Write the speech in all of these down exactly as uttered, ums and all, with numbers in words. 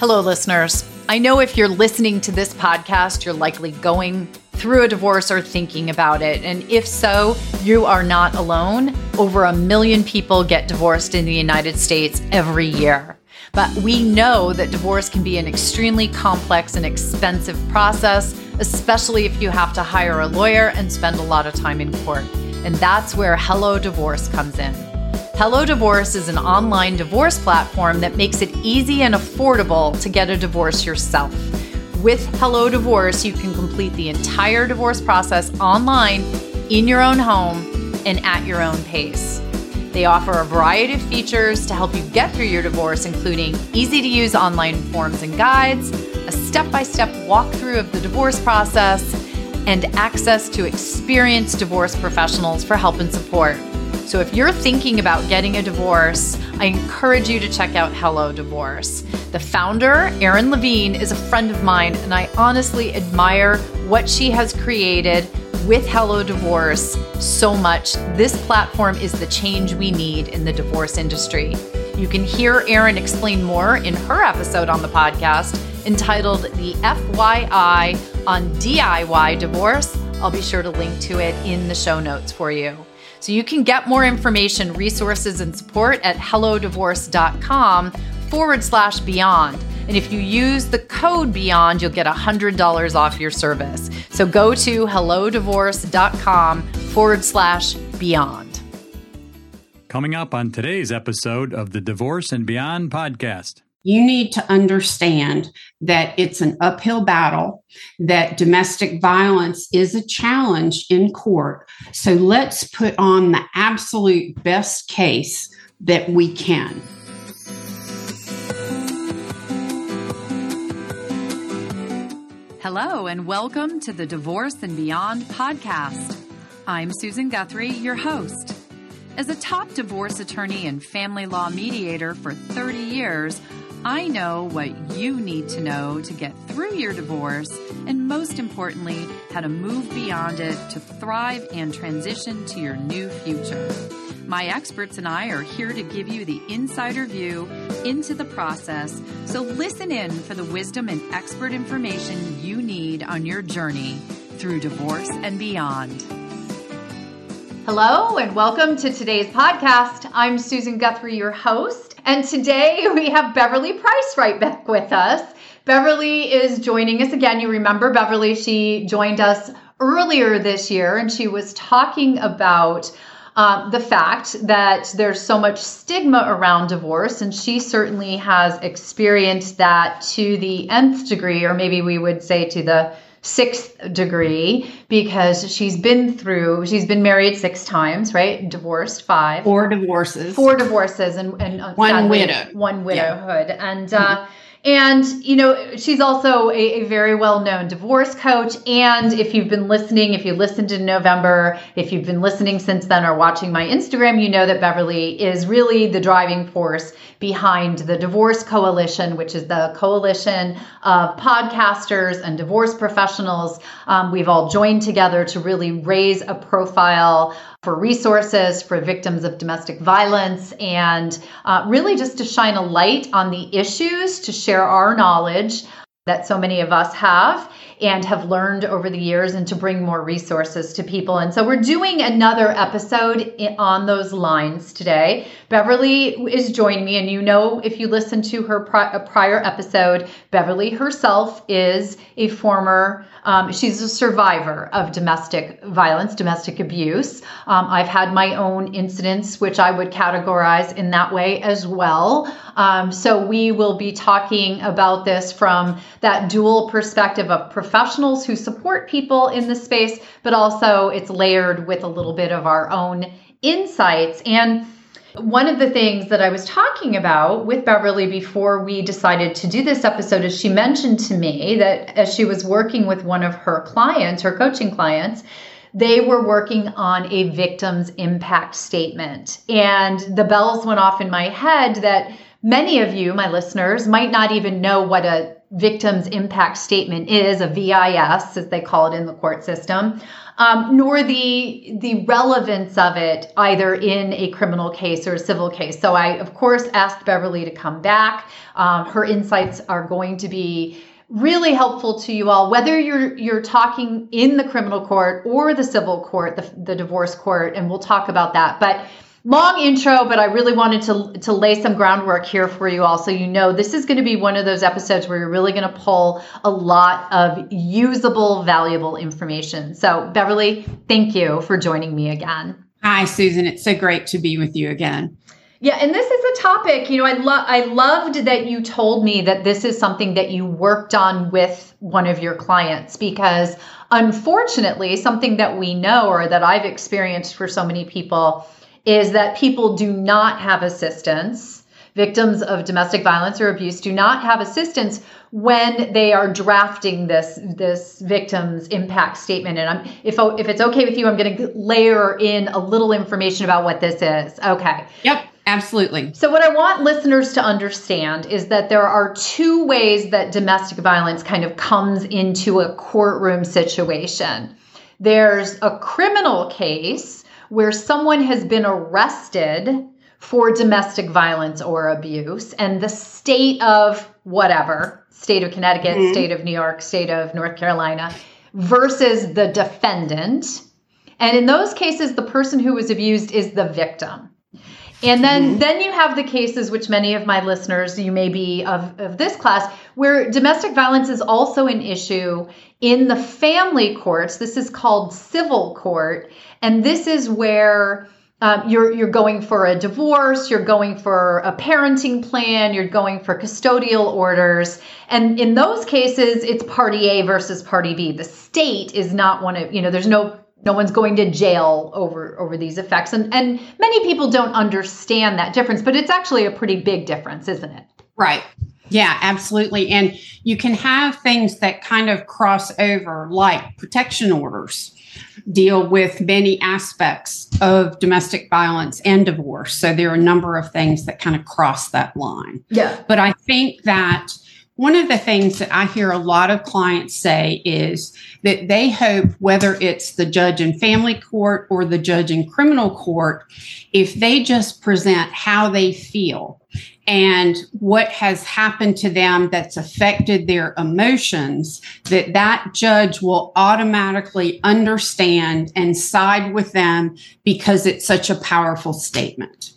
Hello, listeners. I know if you're listening to this podcast, you're likely going through a divorce or thinking about it. And if so, you are not alone. Over a million people get divorced in the United States every year. But we know that divorce can be an extremely complex and expensive process, especially if you have to hire a lawyer and spend a lot of time in court. And that's where Hello Divorce comes in. Hello Divorce is an online divorce platform that makes it easy and affordable to get a divorce yourself. With Hello Divorce, you can complete the entire divorce process online, in your own home, and at your own pace. They offer a variety of features to help you get through your divorce, including easy-to-use online forms and guides, a step-by-step walkthrough of the divorce process, and access to experienced divorce professionals for help and support. So if you're thinking about getting a divorce, I encourage you to check out Hello Divorce. The founder, Erin Levine, is a friend of mine, and I honestly admire what she has created with Hello Divorce so much. This platform is the change we need in the divorce industry. You can hear Erin explain more in her episode on the podcast entitled The F Y I on D I Y Divorce. I'll be sure to link to it in the show notes for you. So you can get more information, resources, and support at hellodivorce.com forward slash beyond. And if you use the code BEYOND, you'll get one hundred dollars off your service. So go to hellodivorce.com forward slash beyond. Coming up on today's episode of the Divorce and Beyond podcast. You need to understand that it's an uphill battle, that domestic violence is a challenge in court. So let's put on the absolute best case that we can. Hello, and welcome to the Divorce and Beyond podcast. I'm Susan Guthrie, your host. As a top divorce attorney and family law mediator for thirty years, I know what you need to know to get through your divorce, and most importantly, how to move beyond it to thrive and transition to your new future. My experts and I are here to give you the insider view into the process, so listen in for the wisdom and expert information you need on your journey through divorce and beyond. Hello, and welcome to today's podcast. I'm Susan Guthrie, your host, and today we have Beverly Price right back with us. Beverly is joining us again. You remember Beverly, she joined us earlier this year, and she was talking about Uh, the fact that there's so much stigma around divorce, and she certainly has experienced that to the nth degree, or maybe we would say to the sixth degree, because she's been through, she's been married six times, right? Divorced five. Four divorces. Four divorces and, and uh, one sadly, widow. One widowhood. Yeah. And, uh, mm-hmm. And, you know, she's also a, a very well-known divorce coach. And if you've been listening, if you listened in November, if you've been listening since then or watching my Instagram, you know that Beverly is really the driving force behind the Divorce Coalition, which is the coalition of podcasters and divorce professionals. Um, we've all joined together to really raise a profile for resources for victims of domestic violence, and uh, really just to shine a light on the issues, to share our knowledge that so many of us have and have learned over the years, and to bring more resources to people. And so we're doing another episode on those lines today. Beverly is joining me, and you know, if you listen to her prior episode, Beverly herself is a former, um, she's a survivor of domestic violence, domestic abuse. Um, I've had my own incidents, which I would categorize in that way as well. Um, so we will be talking about this from that dual perspective of professionals who support people in the space, but also it's layered with a little bit of our own insights. And one of the things that I was talking about with Beverly before we decided to do this episode is she mentioned to me that as she was working with one of her clients, her coaching clients, they were working on a victim's impact statement. And the bells went off in my head that many of you, my listeners, might not even know what a victim's impact statement is, a V I S, as they call it in the court system, um, nor the the relevance of it either in a criminal case or a civil case. So I, of course, asked Beverly to come back. Um, her insights are going to be really helpful to you all, whether you're you're talking in the criminal court or the civil court, the, the divorce court, and we'll talk about that. But long intro, but I really wanted to to lay some groundwork here for you all, so you know this is going to be one of those episodes where you're really going to pull a lot of usable, valuable information. So Beverly, thank you for joining me again. Hi, Susan. It's so great to be with you again. Yeah, and this is a topic, you know, I love I loved that you told me that this is something that you worked on with one of your clients, because unfortunately, something that we know, or that I've experienced for so many people, is that people do not have assistance. Victims of domestic violence or abuse do not have assistance when they are drafting this this victim's impact statement. And I'm, if if it's okay with you, I'm going to layer in a little information about what this is. Okay. Yep. Absolutely. So what I want listeners to understand is that there are two ways that domestic violence kind of comes into a courtroom situation. There's a criminal case where someone has been arrested for domestic violence or abuse, and the state of whatever, state of Connecticut, mm-hmm. state of New York, state of North Carolina, versus the defendant. And in those cases, the person who was abused is the victim. And then, mm-hmm. then you have the cases, which many of my listeners, you may be of, of this class, where domestic violence is also an issue in the family courts. This is called civil court. And this is where um, you're, you're going for a divorce, you're going for a parenting plan, you're going for custodial orders. And in those cases, it's party A versus party B. The state is not one of, you know, there's no No one's going to jail over, over these effects. And, and many people don't understand that difference, but it's actually a pretty big difference, isn't it? Right. Yeah, absolutely. And you can have things that kind of cross over, like protection orders deal with many aspects of domestic violence and divorce. So there are a number of things that kind of cross that line. Yeah. But I think that one of the things that I hear a lot of clients say is that they hope, whether it's the judge in family court or the judge in criminal court, if they just present how they feel and what has happened to them that's affected their emotions, that that judge will automatically understand and side with them because it's such a powerful statement.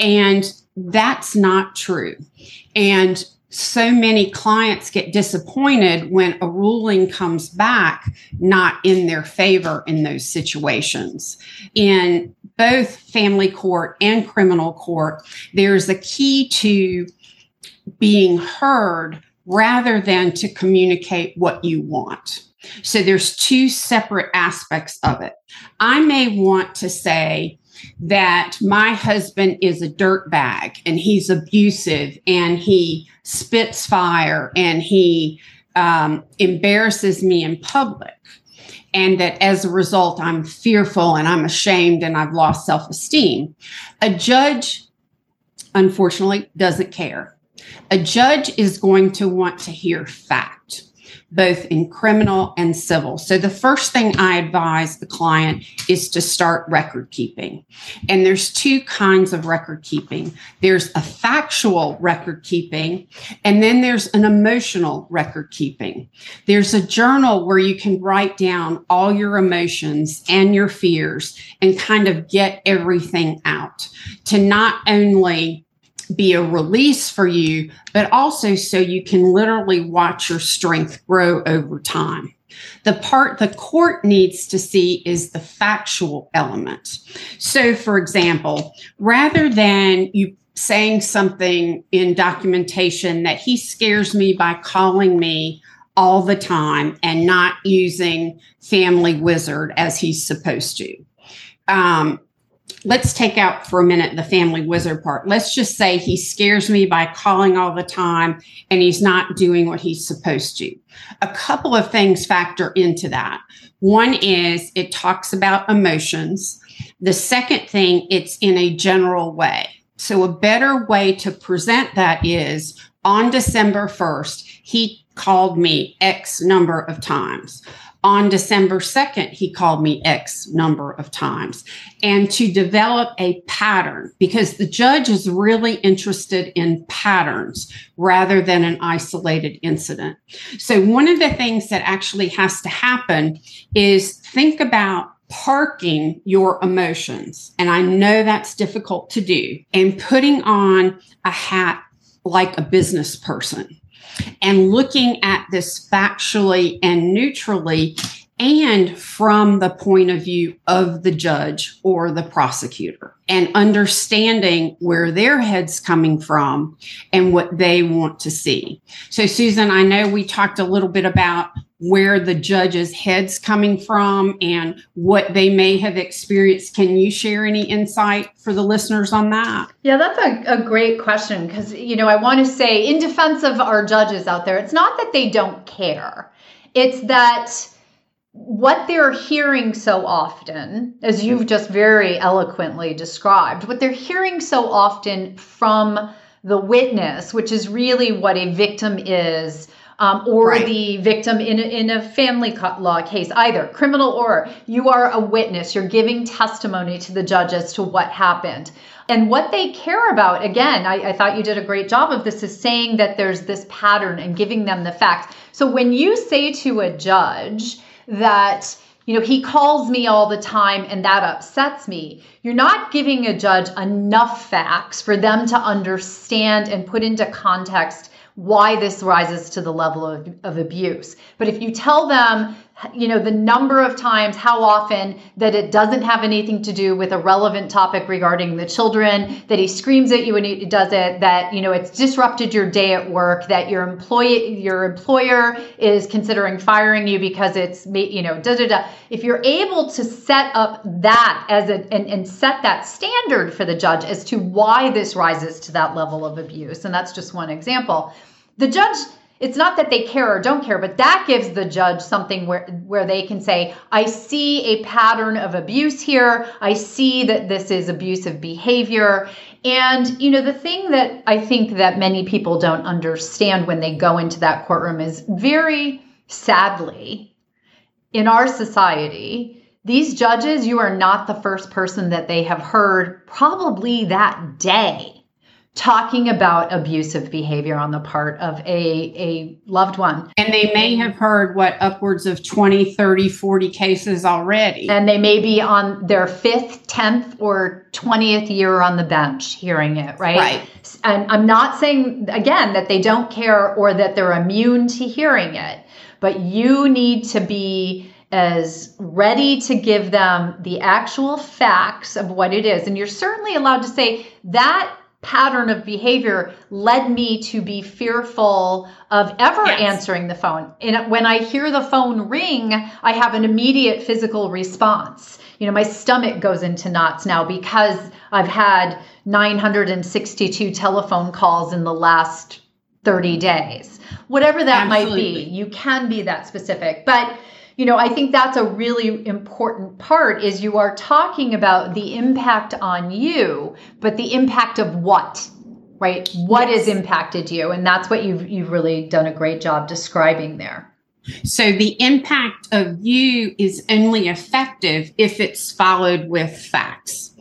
And that's not true. And so many clients get disappointed when a ruling comes back not in their favor in those situations. In both family court and criminal court, there's a key to being heard rather than to communicate what you want. So there's two separate aspects of it. I may want to say that my husband is a dirtbag and he's abusive and he spits fire and he um, embarrasses me in public, and that as a result, I'm fearful and I'm ashamed and I've lost self-esteem. A judge, unfortunately, doesn't care. A judge is going to want to hear fact, both in criminal and civil. So the first thing I advise the client is to start record keeping. And there's two kinds of record keeping. There's a factual record keeping, and then there's an emotional record keeping. There's a journal where you can write down all your emotions and your fears and kind of get everything out to not only be a release for you, but also so you can literally watch your strength grow over time. The part the court needs to see is the factual element. So, for example, rather than you saying something in documentation that he scares me by calling me all the time and not using Family Wizard as he's supposed to, um, let's take out for a minute the Family Wizard part. Let's just say he scares me by calling all the time and he's not doing what he's supposed to. A couple of things factor into that. One is it talks about emotions. The second thing, it's in a general way. So a better way to present that is on December first, he called me X number of times. On December second, he called me X number of times. And to develop a pattern, because the judge is really interested in patterns rather than an isolated incident. So one of the things that actually has to happen is think about parking your emotions. And I know that's difficult to do, and putting on a hat like a business person and looking at this factually and neutrally and from the point of view of the judge or the prosecutor, and understanding where their head's coming from and what they want to see. So, Susan, I know we talked a little bit about where the judge's head's coming from and what they may have experienced. Can you share any insight for the listeners on that? Yeah, that's a, a great question, because, you know, I want to say, in defense of our judges out there, it's not that they don't care. It's that what they're hearing so often, as you've just very eloquently described, what they're hearing so often from the witness, which is really what a victim is, Um, or right. the victim in a, in a family law case, either criminal or you are a witness, you're giving testimony to the judge as to what happened. And what they care about, again, I, I thought you did a great job of this, is saying that there's this pattern and giving them the facts. So when you say to a judge that, you know, he calls me all the time and that upsets me, you're not giving a judge enough facts for them to understand and put into context why this rises to the level of, of abuse. But if you tell them, you know, the number of times, how often, that it doesn't have anything to do with a relevant topic regarding the children, that he screams at you and he does it, that, you know, it's disrupted your day at work, that your employee, your employer is considering firing you because it's, you know, da, da, da. If you're able to set up that as a, and, and set that standard for the judge as to why this rises to that level of abuse, and that's just one example, the judge, it's not that they care or don't care, but that gives the judge something where, where they can say, I see a pattern of abuse here. I see that this is abusive behavior. And, you know, the thing that I think that many people don't understand when they go into that courtroom is, very sadly, in our society, these judges, you are not the first person that they have heard probably that day talking about abusive behavior on the part of a, a loved one. And they may have heard, what, upwards of twenty, thirty, forty cases already. And they may be on their fifth, tenth, or twentieth year on the bench hearing it, right? Right. And I'm not saying, again, that they don't care or that they're immune to hearing it, but you need to be as ready to give them the actual facts of what it is. And you're certainly allowed to say, that pattern of behavior led me to be fearful of ever yes. answering the phone. And when I hear the phone ring, I have an immediate physical response. You know, my stomach goes into knots now because I've had nine hundred sixty-two telephone calls in the last thirty days. Whatever that Absolutely. Might be, you can be that specific. But, you know, I think that's a really important part, is you are talking about the impact on you, but the impact of what, right? What yes. has impacted you? And that's what you've, you've really done a great job describing there. So the impact of you is only effective if it's followed with facts.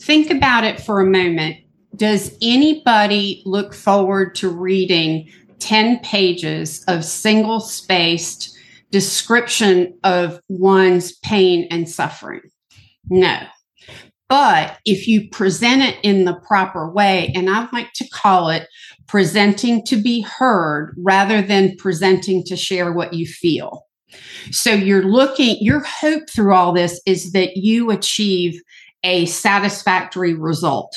Think about it for a moment. Does anybody look forward to reading ten pages of single-spaced description of one's pain and suffering? No. But if you present it in the proper way, and I like to call it presenting to be heard rather than presenting to share what you feel. So you're looking, your hope through all this is that you achieve a satisfactory result.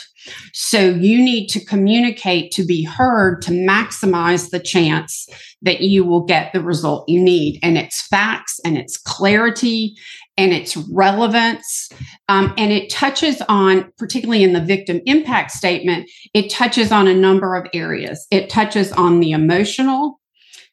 So you need to communicate to be heard to maximize the chance that you will get the result you need. And it's facts, and it's clarity, and it's relevance. Um, and it touches on, particularly in the victim impact statement, it touches on a number of areas. It touches on the emotional,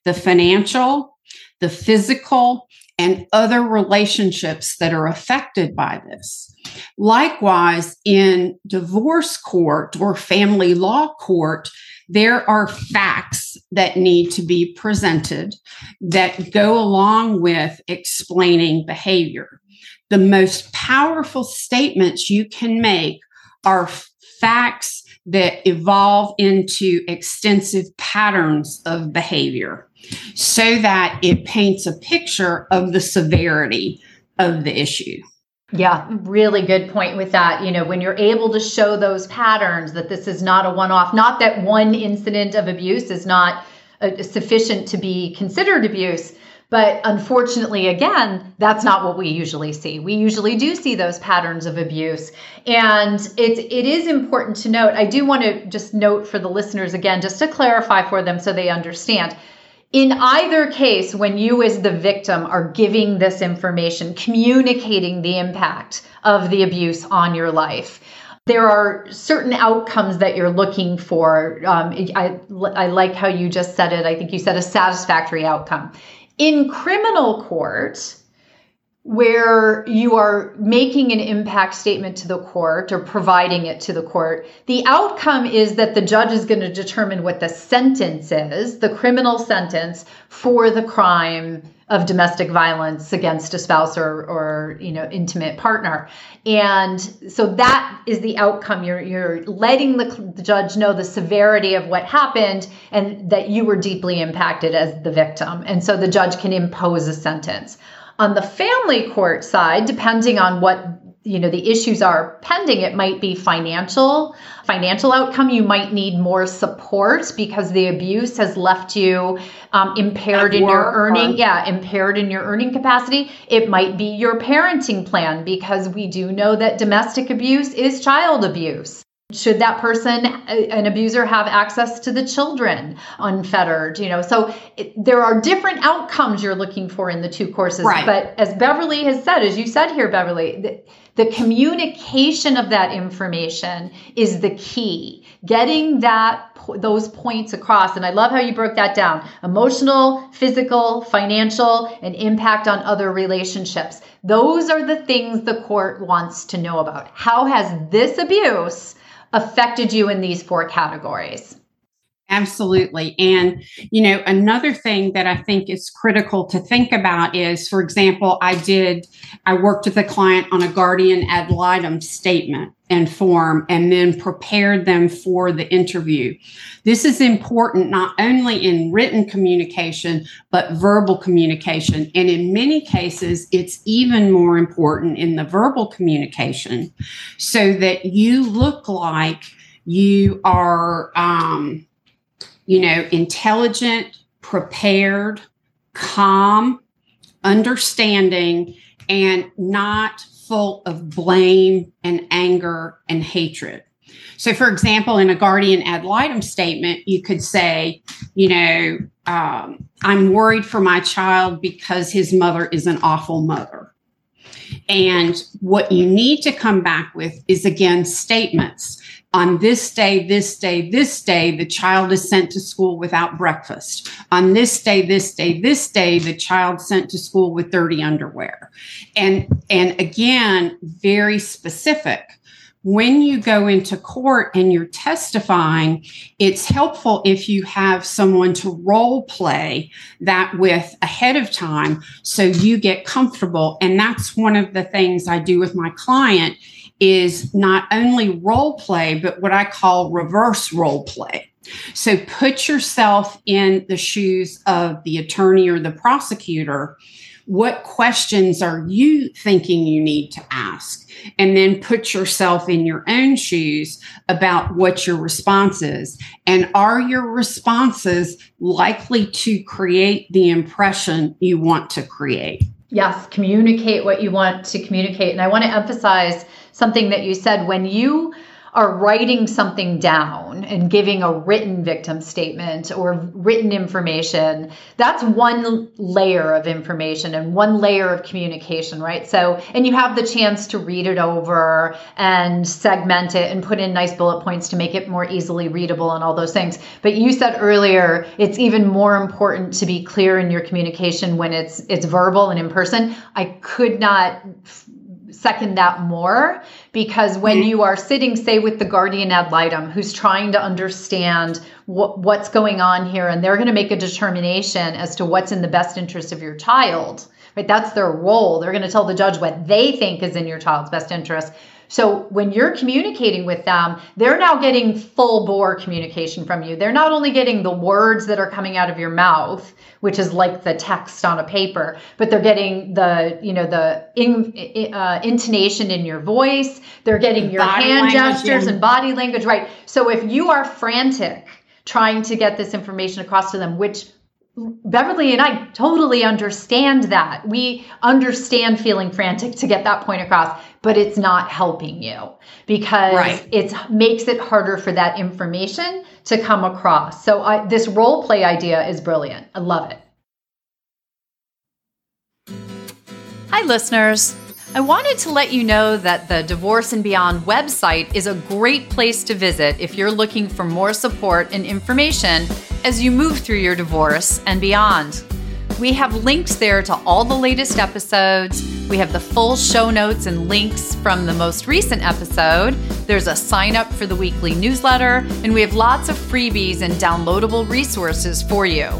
the financial, the physical, and other relationships that are affected by this. Likewise, in divorce court or family law court, there are facts that need to be presented that go along with explaining behavior. The most powerful statements you can make are facts that evolve into extensive patterns of behavior so that it paints a picture of the severity of the issue. Yeah, really good point with that. You know, when you're able to show those patterns, that this is not a one-off, not that one incident of abuse is not uh, sufficient to be considered abuse. But unfortunately, again, that's not what we usually see. We usually do see those patterns of abuse. And it, it is important to note, I do want to just note for the listeners again, just to clarify for them so they understand. In either case, when you as the victim are giving this information, communicating the impact of the abuse on your life, there are certain outcomes that you're looking for. Um, I, I like how you just said it. I think you said a satisfactory outcome. In criminal court, where you are making an impact statement to the court or providing it to the court, the outcome is that the judge is going to determine what the sentence is, the criminal sentence for the crime of domestic violence against a spouse or, or, you know, intimate partner. And so that is the outcome. You're, you're letting the, the judge know the severity of what happened and that you were deeply impacted as the victim. And so the judge can impose a sentence. On the family court side, depending on what, you know, the issues are pending, it might be financial, financial outcome. You might need more support because the abuse has left you um, impaired in your earning. Yeah, impaired in your earning capacity. It might be your parenting plan, because we do know that domestic abuse is child abuse. Should that person, an abuser, have access to the children unfettered? You know, so it, there are different outcomes you're looking for in the two courses. Right. But as Beverly has said, as you said here, Beverly, the, the communication of that information is the key. Getting that those points across. And I love how you broke that down. Emotional, physical, financial, and impact on other relationships. Those are the things the court wants to know about. How has this abuse affected you in these four categories? Absolutely. And, you know, another thing that I think is critical to think about is, for example, I did, I worked with a client on a guardian ad litem statement and form, and then prepared them for the interview. This is important not only in written communication, but verbal communication. And in many cases, it's even more important in the verbal communication, so that you look like you are, um, you know, intelligent, prepared, calm, understanding, and not full of blame and anger and hatred. So, for example, in a guardian ad litem statement, you could say, you know, um, I'm worried for my child because his mother is an awful mother. And what you need to come back with is, again, statements. On this day, this day, this day, the child is sent to school without breakfast. On this day, this day, this day, the child sent to school with dirty underwear. And, and again, very specific. When you go into court and you're testifying, it's helpful if you have someone to role play that with ahead of time so you get comfortable. And that's one of the things I do with my client is not only role play, but what I call reverse role play. So put yourself in the shoes of the attorney or the prosecutor. What questions are you thinking you need to ask? And then put yourself in your own shoes about what your response is. And are your responses likely to create the impression you want to create? Yes, communicate what you want to communicate. And I want to emphasize something that you said. When you are writing something down and giving a written victim statement or written information, that's one layer of information and one layer of communication, right? So, and you have the chance to read it over and segment it and put in nice bullet points to make it more easily readable and all those things. But you said earlier, it's even more important to be clear in your communication when it's, it's verbal and in person. I could not second that more, because when you are sitting, say, with the guardian ad litem who's trying to understand wh- what's going on here, and they're going to make a determination as to what's in the best interest of your child, right? That's their role. They're going to tell the judge what they think is in your child's best interest. So when you're communicating with them, they're now getting full bore communication from you. They're not only getting the words that are coming out of your mouth, which is like the text on a paper, but they're getting the, you know, the in, uh, intonation in your voice. They're getting your body hand gestures and... and body language, right? So if you are frantic trying to get this information across to them, which Beverly and I totally understand that. We understand feeling frantic to get that point across, but it's not helping you because right. it makes it harder for that information to come across. So I, this role play idea is brilliant. I love it. Hi, listeners. I wanted to let you know that the Divorce and Beyond website is a great place to visit if you're looking for more support and information as you move through your divorce and beyond. We have links there to all the latest episodes. We have the full show notes and links from the most recent episode. There's a sign up for the weekly newsletter, and we have lots of freebies and downloadable resources for you.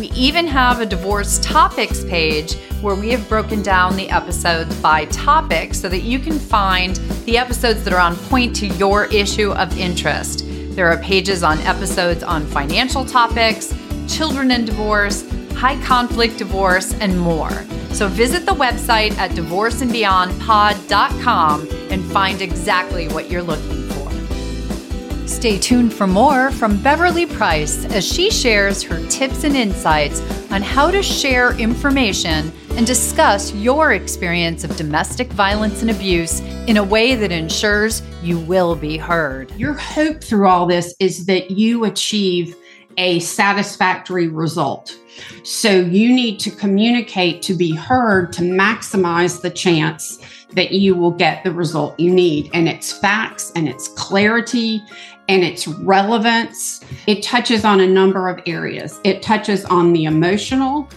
We even have a divorce topics page where we have broken down the episodes by topic so that you can find the episodes that are on point to your issue of interest. There are pages on episodes on financial topics, children and divorce, high conflict divorce, and more. So visit the website at divorce and beyond pod dot com and find exactly what you're looking for. Stay tuned for more from Beverly Price as she shares her tips and insights on how to share information and discuss your experience of domestic violence and abuse in a way that ensures you will be heard. Your hope through all this is that you achieve a satisfactory result. So you need to communicate to be heard to maximize the chance that you will get the result you need. And it's facts and it's clarity and it's relevance. It touches on a number of areas. It touches on the emotional,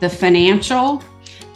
the financial,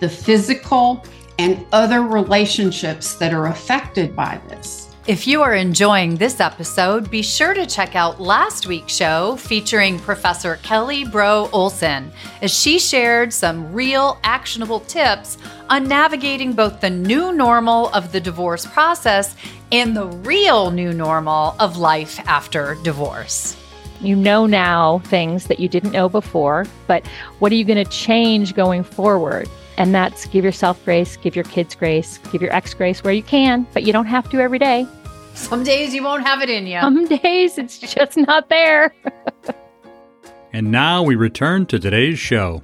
the physical, and other relationships that are affected by this. If you are enjoying this episode, be sure to check out last week's show featuring Professor Kelly Bro Olson as she shared some real actionable tips on navigating both the new normal of the divorce process and the real new normal of life after divorce. You know now things that you didn't know before, but what are you going to change going forward? And that's give yourself grace, give your kids grace, give your ex grace where you can, but you don't have to every day. Some days you won't have it in you. Some days it's just not there. And now we return to today's show.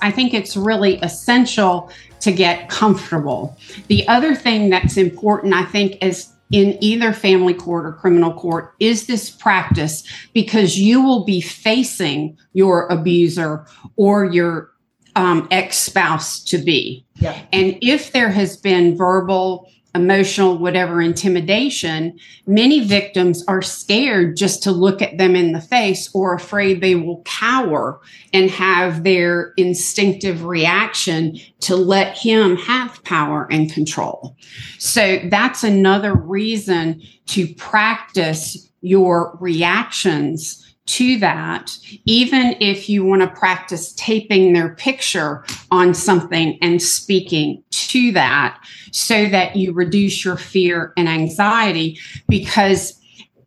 I think it's really essential to get comfortable. The other thing that's important, I think, is in either family court or criminal court is this practice, because you will be facing your abuser or your Um, ex-spouse to be. Yeah. And if there has been verbal, emotional, whatever intimidation, many victims are scared just to look at them in the face or afraid they will cower and have their instinctive reaction to let him have power and control. So that's another reason to practice your reactions to that, even if you want to practice taping their picture on something and speaking to that, so that you reduce your fear and anxiety. Because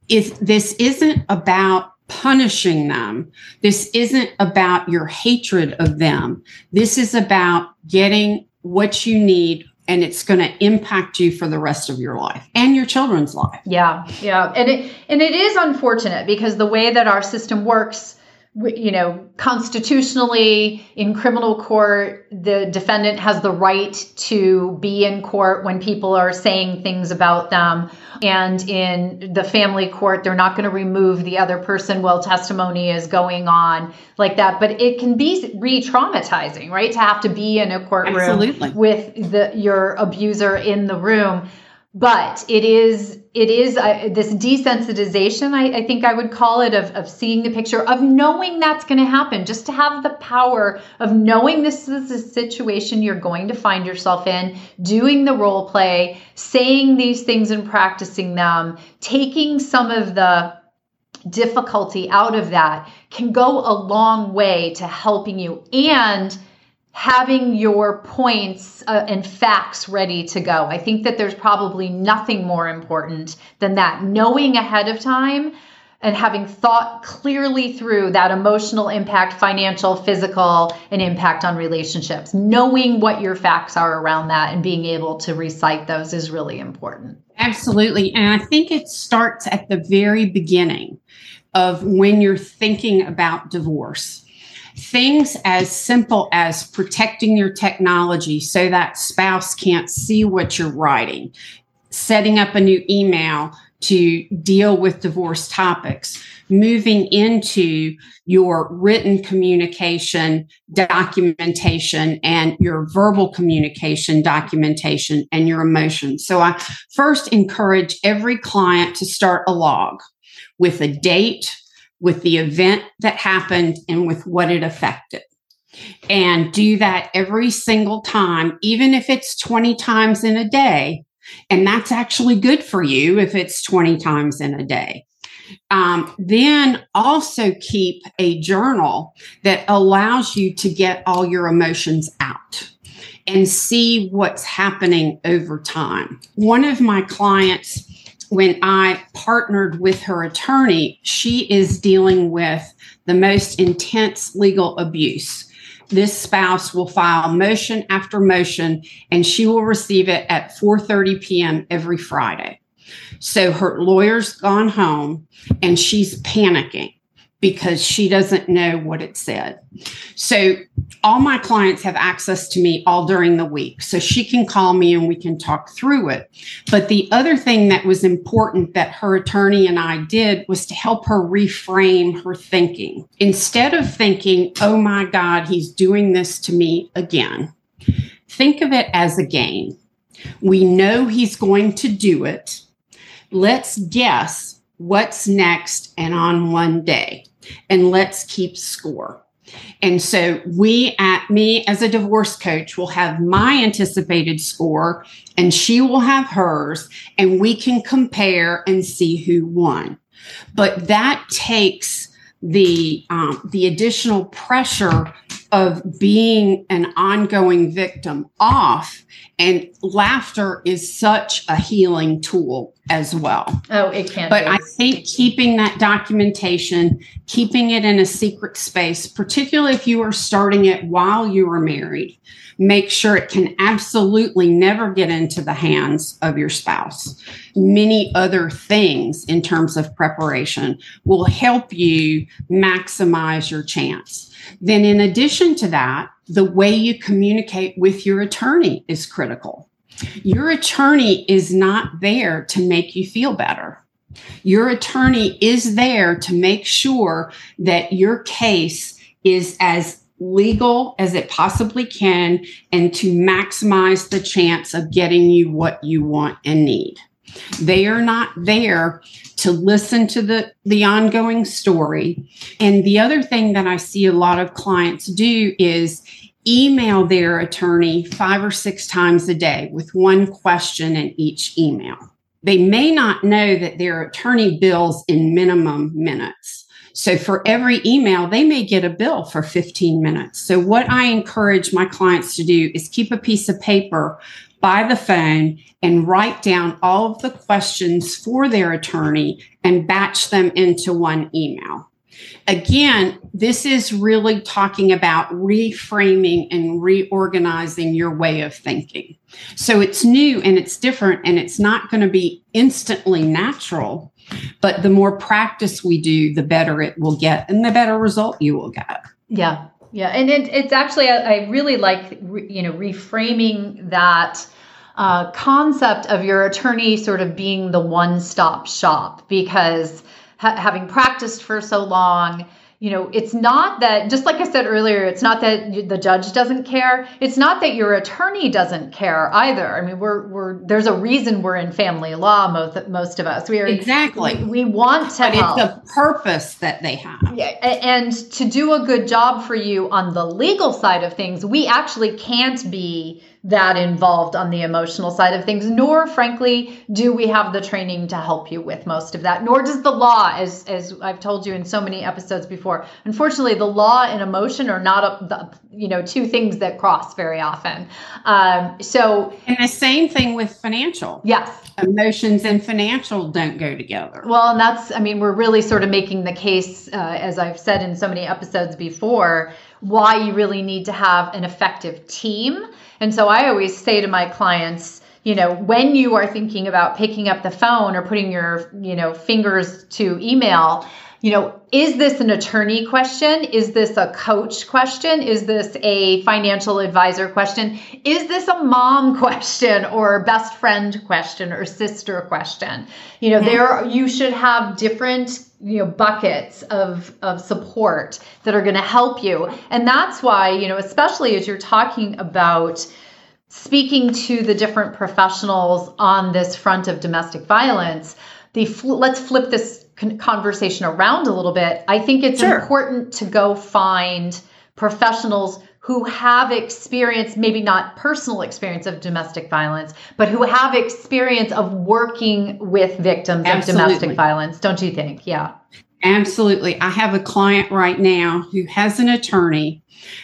if this isn't about punishing them, this isn't about your hatred of them, this is about getting what you need. And it's going to impact you for the rest of your life and your children's life. Yeah, yeah. And it and it is unfortunate because the way that our system works, you know, constitutionally in criminal court, the defendant has the right to be in court when people are saying things about them. And in the family court, they're not going to remove the other person while testimony is going on like that. But it can be re-traumatizing, right? To have to be in a courtroom Absolutely. With the, your abuser in the room. But it is it is uh, this desensitization, I, I think I would call it, of, of seeing the picture, of knowing that's going to happen, just to have the power of knowing this is the situation you're going to find yourself in, doing the role play, saying these things and practicing them, taking some of the difficulty out of that can go a long way to helping you and having your points uh, and facts ready to go. I think that there's probably nothing more important than that, knowing ahead of time and having thought clearly through that emotional impact, financial, physical, and impact on relationships. Knowing what your facts are around that and being able to recite those is really important. Absolutely. And I think it starts at the very beginning of when you're thinking about divorce. Things as simple as protecting your technology so that spouse can't see what you're writing, setting up a new email to deal with divorce topics, moving into your written communication documentation and your verbal communication documentation and your emotions. So I first encourage every client to start a log with a date, with the event that happened, and with what it affected. And do that every single time, even if it's twenty times in a day. And that's actually good for you if it's twenty times in a day. Um, then also keep a journal that allows you to get all your emotions out and see what's happening over time. One of my clients, when I partnered with her attorney, she is dealing with the most intense legal abuse. This spouse will file motion after motion, and she will receive it at four thirty p.m. every Friday. So her lawyer's gone home, and she's panicking because she doesn't know what it said. So all my clients have access to me all during the week. So she can call me and we can talk through it. But the other thing that was important that her attorney and I did was to help her reframe her thinking. Instead of thinking, oh my God, he's doing this to me again, think of it as a game. We know he's going to do it. Let's guess what's next and on one day. And let's keep score. And so we at me as a divorce coach will have my anticipated score, and she will have hers, and we can compare and see who won. But that takes the um, the additional pressure of being an ongoing victim off, and laughter is such a healing tool as well. Oh, it can. But be. I think keeping that documentation, keeping it in a secret space, particularly if you are starting it while you are married, make sure it can absolutely never get into the hands of your spouse. Many other things in terms of preparation will help you maximize your chance. Then in addition to that, the way you communicate with your attorney is critical. Your attorney is not there to make you feel better. Your attorney is there to make sure that your case is as legal as it possibly can and to maximize the chance of getting you what you want and need. They are not there to listen to the, the ongoing story. And the other thing that I see a lot of clients do is email their attorney five or six times a day with one question in each email. They may not know that their attorney bills in minimum minutes. So for every email, they may get a bill for fifteen minutes. So what I encourage my clients to do is keep a piece of paper by the phone and write down all of the questions for their attorney and batch them into one email. Again, this is really talking about reframing and reorganizing your way of thinking. So it's new and it's different and it's not going to be instantly natural, but the more practice we do, the better it will get and the better result you will get. Yeah. Yeah. And it, it's actually, I, I really like, you know, reframing that uh, concept of your attorney sort of being the one-stop shop, because ha- having practiced for so long, you know, it's not that, just like I said earlier, it's not that the judge doesn't care. It's not that your attorney doesn't care either. I mean, we're, we're, there's a reason we're in family law, most, most of us. We are, exactly. We, we want to but help. But it's the purpose that they have. Yeah, and to do a good job for you on the legal side of things, we actually can't be that involved on the emotional side of things, nor frankly do we have the training to help you with most of that, nor does the law, as as I've told you in so many episodes before. Unfortunately, the law and emotion are not a, the, you know, two things that cross very often. Um, so and the same thing with financial. Yes. Emotions and financial don't go together. Well, and that's, I mean, we're really sort of making the case, uh, as I've said in so many episodes before, why you really need to have an effective team. And so I always say to my clients, you know, when you are thinking about picking up the phone or putting your, you know, fingers to email, you know, is this an attorney question? Is this a coach question? Is this a financial advisor question? Is this a mom question or best friend question or sister question? You know, there, you should have different, you know, buckets of, of support that are going to help you. And that's why, you know, especially as you're talking about speaking to the different professionals on this front of domestic violence, the fl- let's flip this conversation around a little bit. I think it's sure. important to go find professionals who have experience, maybe not personal experience of domestic violence, but who have experience of working with victims Absolutely. Of domestic violence. Don't you think? Yeah. Absolutely. I have a client right now who has an attorney,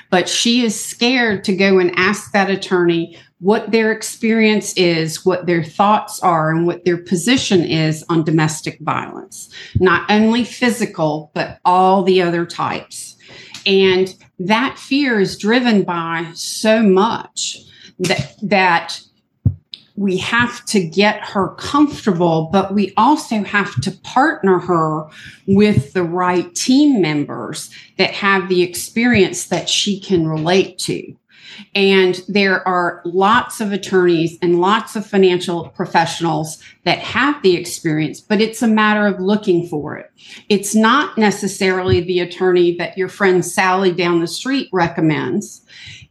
but she is scared to go and ask that attorney what their experience is, what their thoughts are, and what their position is on domestic violence, not only physical, but all the other types. And that fear is driven by so much that, that we have to get her comfortable, but we also have to partner her with the right team members that have the experience that she can relate to. And there are lots of attorneys and lots of financial professionals that have the experience, but it's a matter of looking for it. It's not necessarily the attorney that your friend Sally down the street recommends.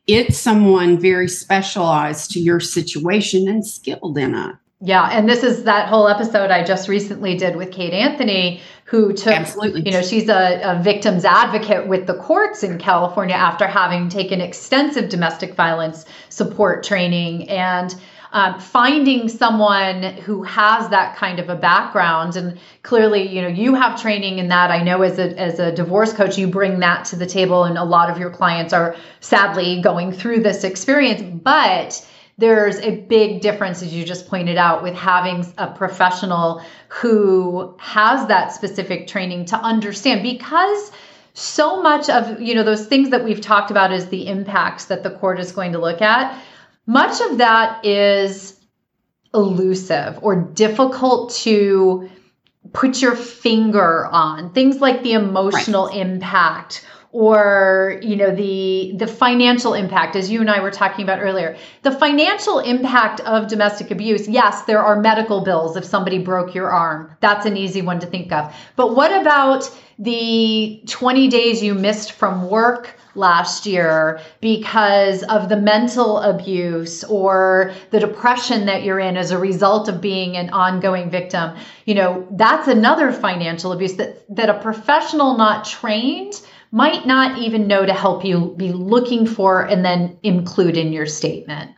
It's someone very specialized to your situation and skilled in it. Yeah. And this is that whole episode I just recently did with Kate Anthony, who took, Absolutely. You know, she's a, a victim's advocate with the courts in California after having taken extensive domestic violence support training, and um, finding someone who has that kind of a background. And clearly, you know, you have training in that. I know as a, as a divorce coach, you bring that to the table, and a lot of your clients are sadly going through this experience, but there's a big difference, as you just pointed out, with having a professional who has that specific training to understand, because so much of, you know, those things that we've talked about as the impacts that the court is going to look at, much of that is elusive or difficult to put your finger on. Things like the emotional right. impact, or, you know, the the financial impact, as you and I were talking about earlier. The financial impact of domestic abuse, yes, there are medical bills if somebody broke your arm. That's an easy one to think of. But what about the twenty days you missed from work last year because of the mental abuse or the depression that you're in as a result of being an ongoing victim? You know, that's another financial abuse that, that a professional not trained might not even know to help you be looking for and then include in your statement.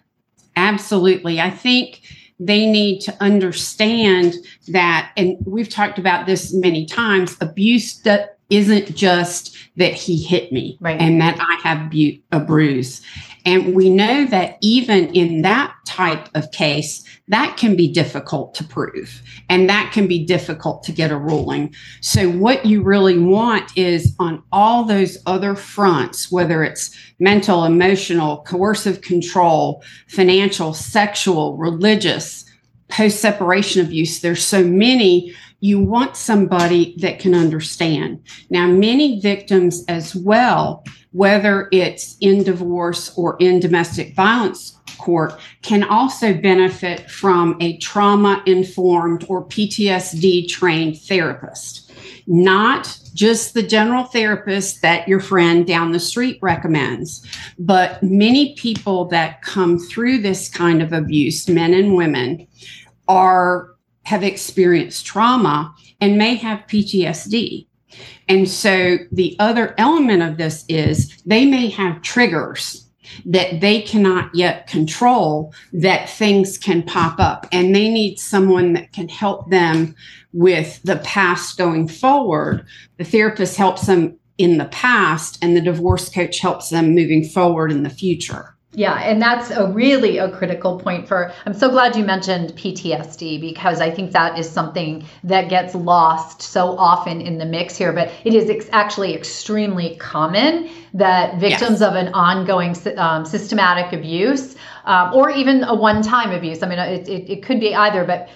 Absolutely. I think they need to understand that, and we've talked about this many times, abuse that isn't just that he hit me right. and that I have bu- a bruise. And we know that even in that type of case, that can be difficult to prove, and that can be difficult to get a ruling. So what you really want is on all those other fronts, whether it's mental, emotional, coercive control, financial, sexual, religious, post-separation abuse, there's so many, you want somebody that can understand. Now, many victims as well whether it's in divorce or in domestic violence court, can also benefit from a trauma-informed or P T S D-trained therapist, not just the general therapist that your friend down the street recommends. But many people that come through this kind of abuse, men and women, are have experienced trauma and may have P T S D. And so the other element of this is they may have triggers that they cannot yet control, that things can pop up, and they need someone that can help them with the past going forward. The therapist helps them in the past, and the divorce coach helps them moving forward in the future. Yeah, and that's a really a critical point for, I'm so glad you mentioned P T S D, because I think that is something that gets lost so often in the mix here, but it is ex- actually extremely common that victims yes. of an ongoing um, systematic abuse um, or even a one-time abuse, I mean, it, it, it could be either, but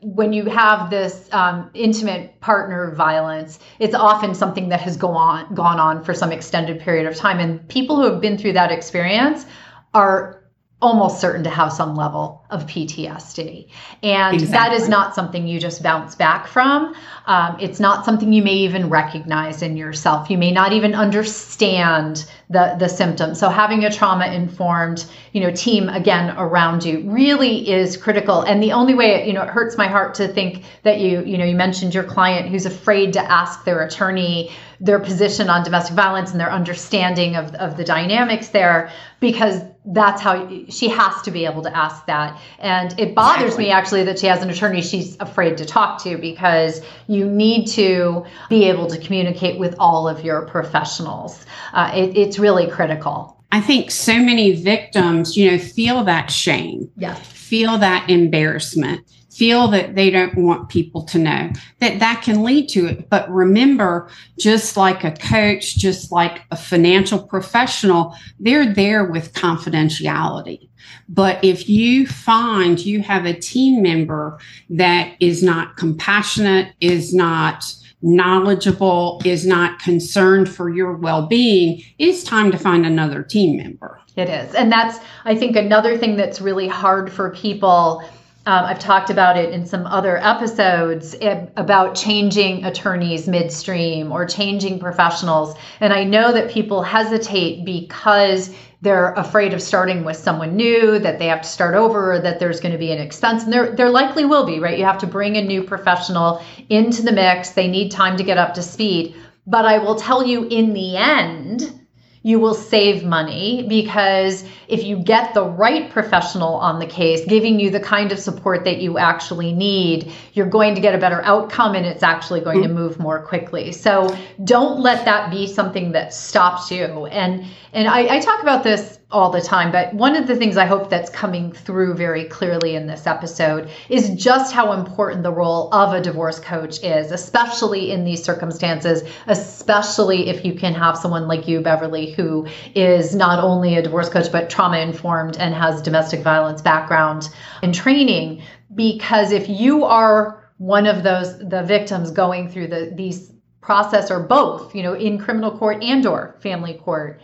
when you have this um, intimate partner violence, it's often something that has go on, gone on for some extended period of time. And people who have been through that experience are almost certain to have some level of P T S D. And exactly. that is not something you just bounce back from. Um, it's not something you may even recognize in yourself. You may not even understand the, the symptoms. So having a trauma-informed, you know, team, again, around you really is critical. And the only way, you know, it hurts my heart to think that you, you know, you mentioned your client who's afraid to ask their attorney their position on domestic violence and their understanding of, of the dynamics there, because that's how she has to be able to ask that. And it bothers exactly. me actually that she has an attorney she's afraid to talk to, because you need to be able to communicate with all of your professionals. Uh, it, it's really critical. I think so many victims, you know, feel that shame, yeah. feel that embarrassment, feel that they don't want people to know, that that can lead to it. But remember, just like a coach, just like a financial professional, they're there with confidentiality. But if you find you have a team member that is not compassionate, is not knowledgeable, is not concerned for your well-being, it's time to find another team member. It is. And that's, I think, another thing that's really hard for people. Um, I've talked about it in some other episodes it, about changing attorneys midstream or changing professionals. And I know that people hesitate because they're afraid of starting with someone new, that they have to start over, or that there's going to be an expense. And there, there likely will be, right? You have to bring a new professional into the mix. They need time to get up to speed. But I will tell you, in the end, you will save money, because if you get the right professional on the case, giving you the kind of support that you actually need, you're going to get a better outcome, and it's actually going to move more quickly. So don't let that be something that stops you. And and I, I talk about this all the time, but one of the things I hope that's coming through very clearly in this episode is just how important the role of a divorce coach is, especially in these circumstances, especially if you can have someone like you, Beverly, who is not only a divorce coach, but trauma-informed and has domestic violence background and training. Because if you are one of those, the victims going through the, these process, or both, you know, in criminal court and or family court,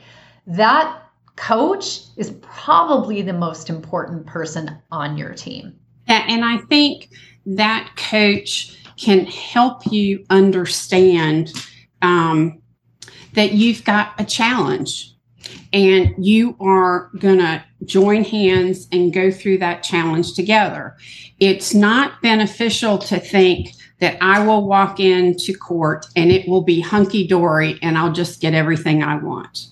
that coach is probably the most important person on your team. And I think that coach can help you understand um, that you've got a challenge, and you are going to join hands and go through that challenge together. It's not beneficial to think that I will walk into court and it will be hunky-dory and I'll just get everything I want.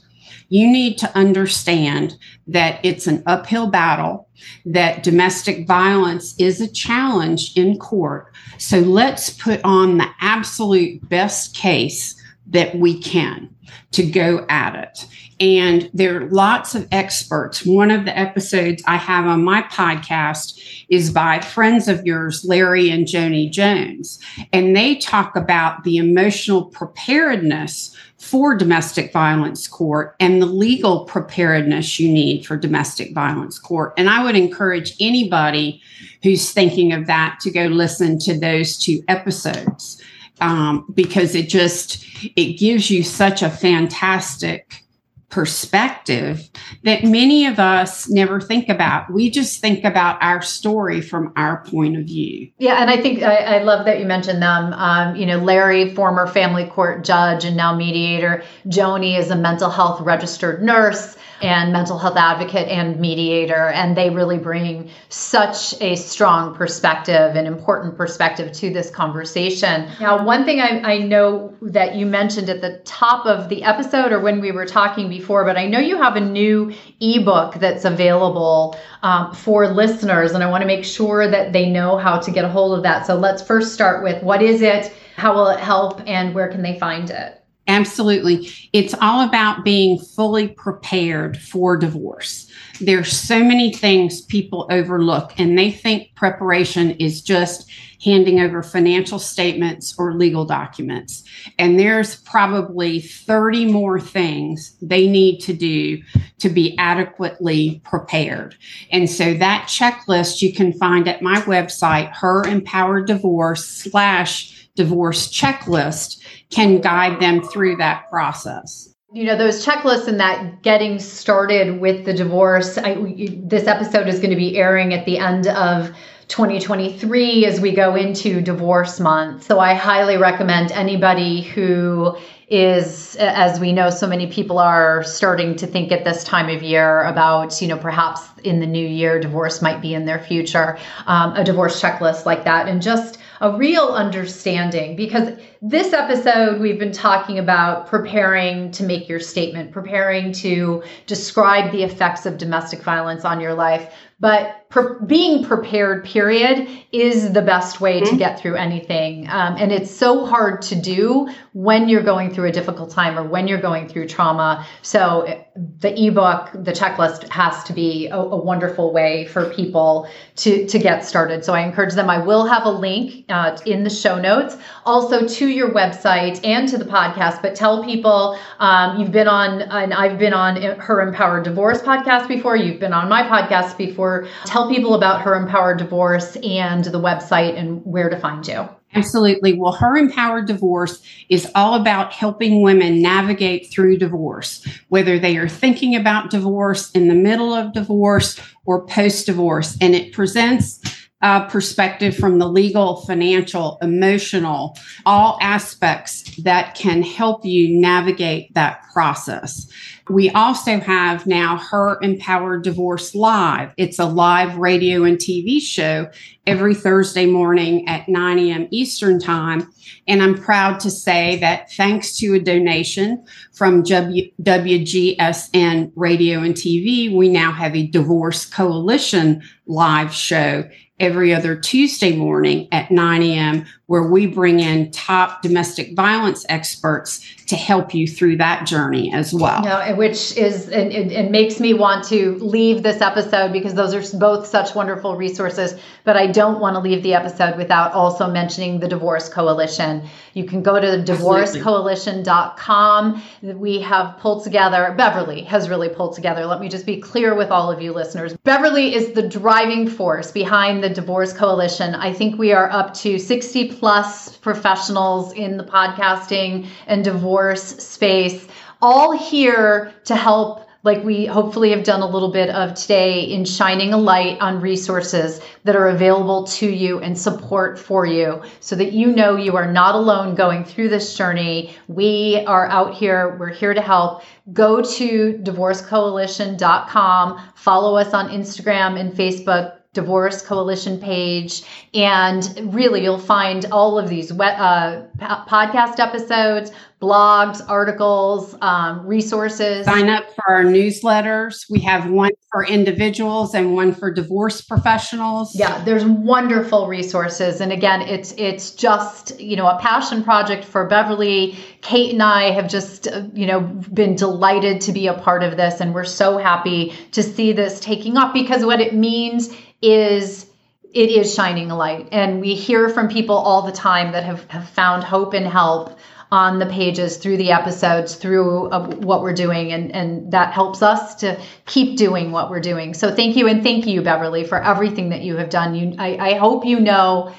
You need to understand that it's an uphill battle, that domestic violence is a challenge in court. So let's put on the absolute best case that we can to go at it. And there are lots of experts. One of the episodes I have on my podcast is by friends of yours, Larry and Joni Jones. And they talk about the emotional preparedness for domestic violence court and the legal preparedness you need for domestic violence court. And I would encourage anybody who's thinking of that to go listen to those two episodes, um, because it just, it gives you such a fantastic perspective that many of us never think about. We just think about our story from our point of view. Yeah. And I think I, I love that you mentioned them. Um, you know, Larry, former family court judge and now mediator. Joni is a mental health registered nurse and mental health advocate and mediator. And they really bring such a strong perspective and important perspective to this conversation. Now, one thing I, I know that you mentioned at the top of the episode or when we were talking before, but I know you have a new ebook that's available um, for listeners, and I want to make sure that they know how to get a hold of that. So let's first start with what is it, how will it help, and where can they find it? Absolutely. It's all about being fully prepared for divorce. There's so many things people overlook, and they think preparation is just handing over financial statements or legal documents. And there's probably thirty more things they need to do to be adequately prepared. And so that checklist you can find at my website, Her Empowered Divorce slash Divorce Checklist, can guide them through that process. You know, those checklists and that getting started with the divorce, I, this episode is going to be airing at the end of twenty twenty-three as we go into divorce month. So I highly recommend anybody who is, as we know, so many people are starting to think at this time of year about, you know, perhaps in the new year, divorce might be in their future, um, a divorce checklist like that, and just a real understanding, because this episode we've been talking about preparing to make your statement, preparing to describe the effects of domestic violence on your life. But pre- being prepared, period, is the best way to get through anything. Um, and it's so hard to do when you're going through a difficult time or when you're going through trauma. So the ebook, the checklist, has to be a, a wonderful way for people to, to get started. So I encourage them. I will have a link uh, in the show notes, also to your website and to the podcast. But tell people um, you've been on, and I've been on Her Empowered Divorce podcast before. You've been on my podcast before. Tell people about Her Empowered Divorce and the website and where to find you. Absolutely. Well, Her Empowered Divorce is all about helping women navigate through divorce, whether they are thinking about divorce, in the middle of divorce, or post-divorce. And it presents uh, perspective from the legal, financial, emotional, all aspects that can help you navigate that process. We also have now Her Empowered Divorce Live. It's a live radio and T V show every Thursday morning at nine a.m. Eastern Time. And I'm proud to say that thanks to a donation from w- WGSN Radio and T V, we now have a Divorce Coalition Live show every other Tuesday morning at nine a.m., where we bring in top domestic violence experts to help you through that journey as well. No, which is, and it, it makes me want to leave this episode, because those are both such wonderful resources, but I don't want to leave the episode without also mentioning the Divorce Coalition. You can go to divorce coalition dot com. We have pulled together, Beverly has really pulled together. Let me just be clear with all of you listeners. Beverly is the driving force behind the Divorce Coalition. I think we are up to sixty plus professionals in the podcasting and divorce space, all here to help, like we hopefully have done a little bit of today, in shining a light on resources that are available to you and support for you, so that you know you are not alone going through this journey. We are out here. We're here to help. Go to divorce coalition dot com. Follow us on Instagram and Facebook, Divorce Coalition page, and really you'll find all of these uh, podcast episodes, blogs, articles, um, resources. Sign up for our newsletters. We have one for individuals and one for divorce professionals. Yeah, there's wonderful resources. And again, it's it's just, you know, a passion project for Beverly. Kate and I have just, you know, been delighted to be a part of this, and we're so happy to see this taking off, because what it means is it is shining a light. And we hear from people all the time that have, have found hope and help on the pages, through the episodes, through uh, what we're doing. And, and that helps us to keep doing what we're doing. So thank you. And thank you, Beverly, for everything that you have done. You, I, I hope you know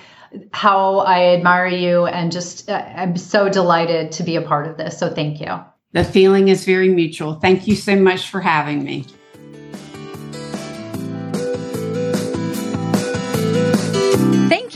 how I admire you, and just uh, I'm so delighted to be a part of this. So thank you. The feeling is very mutual. Thank you so much for having me. Thank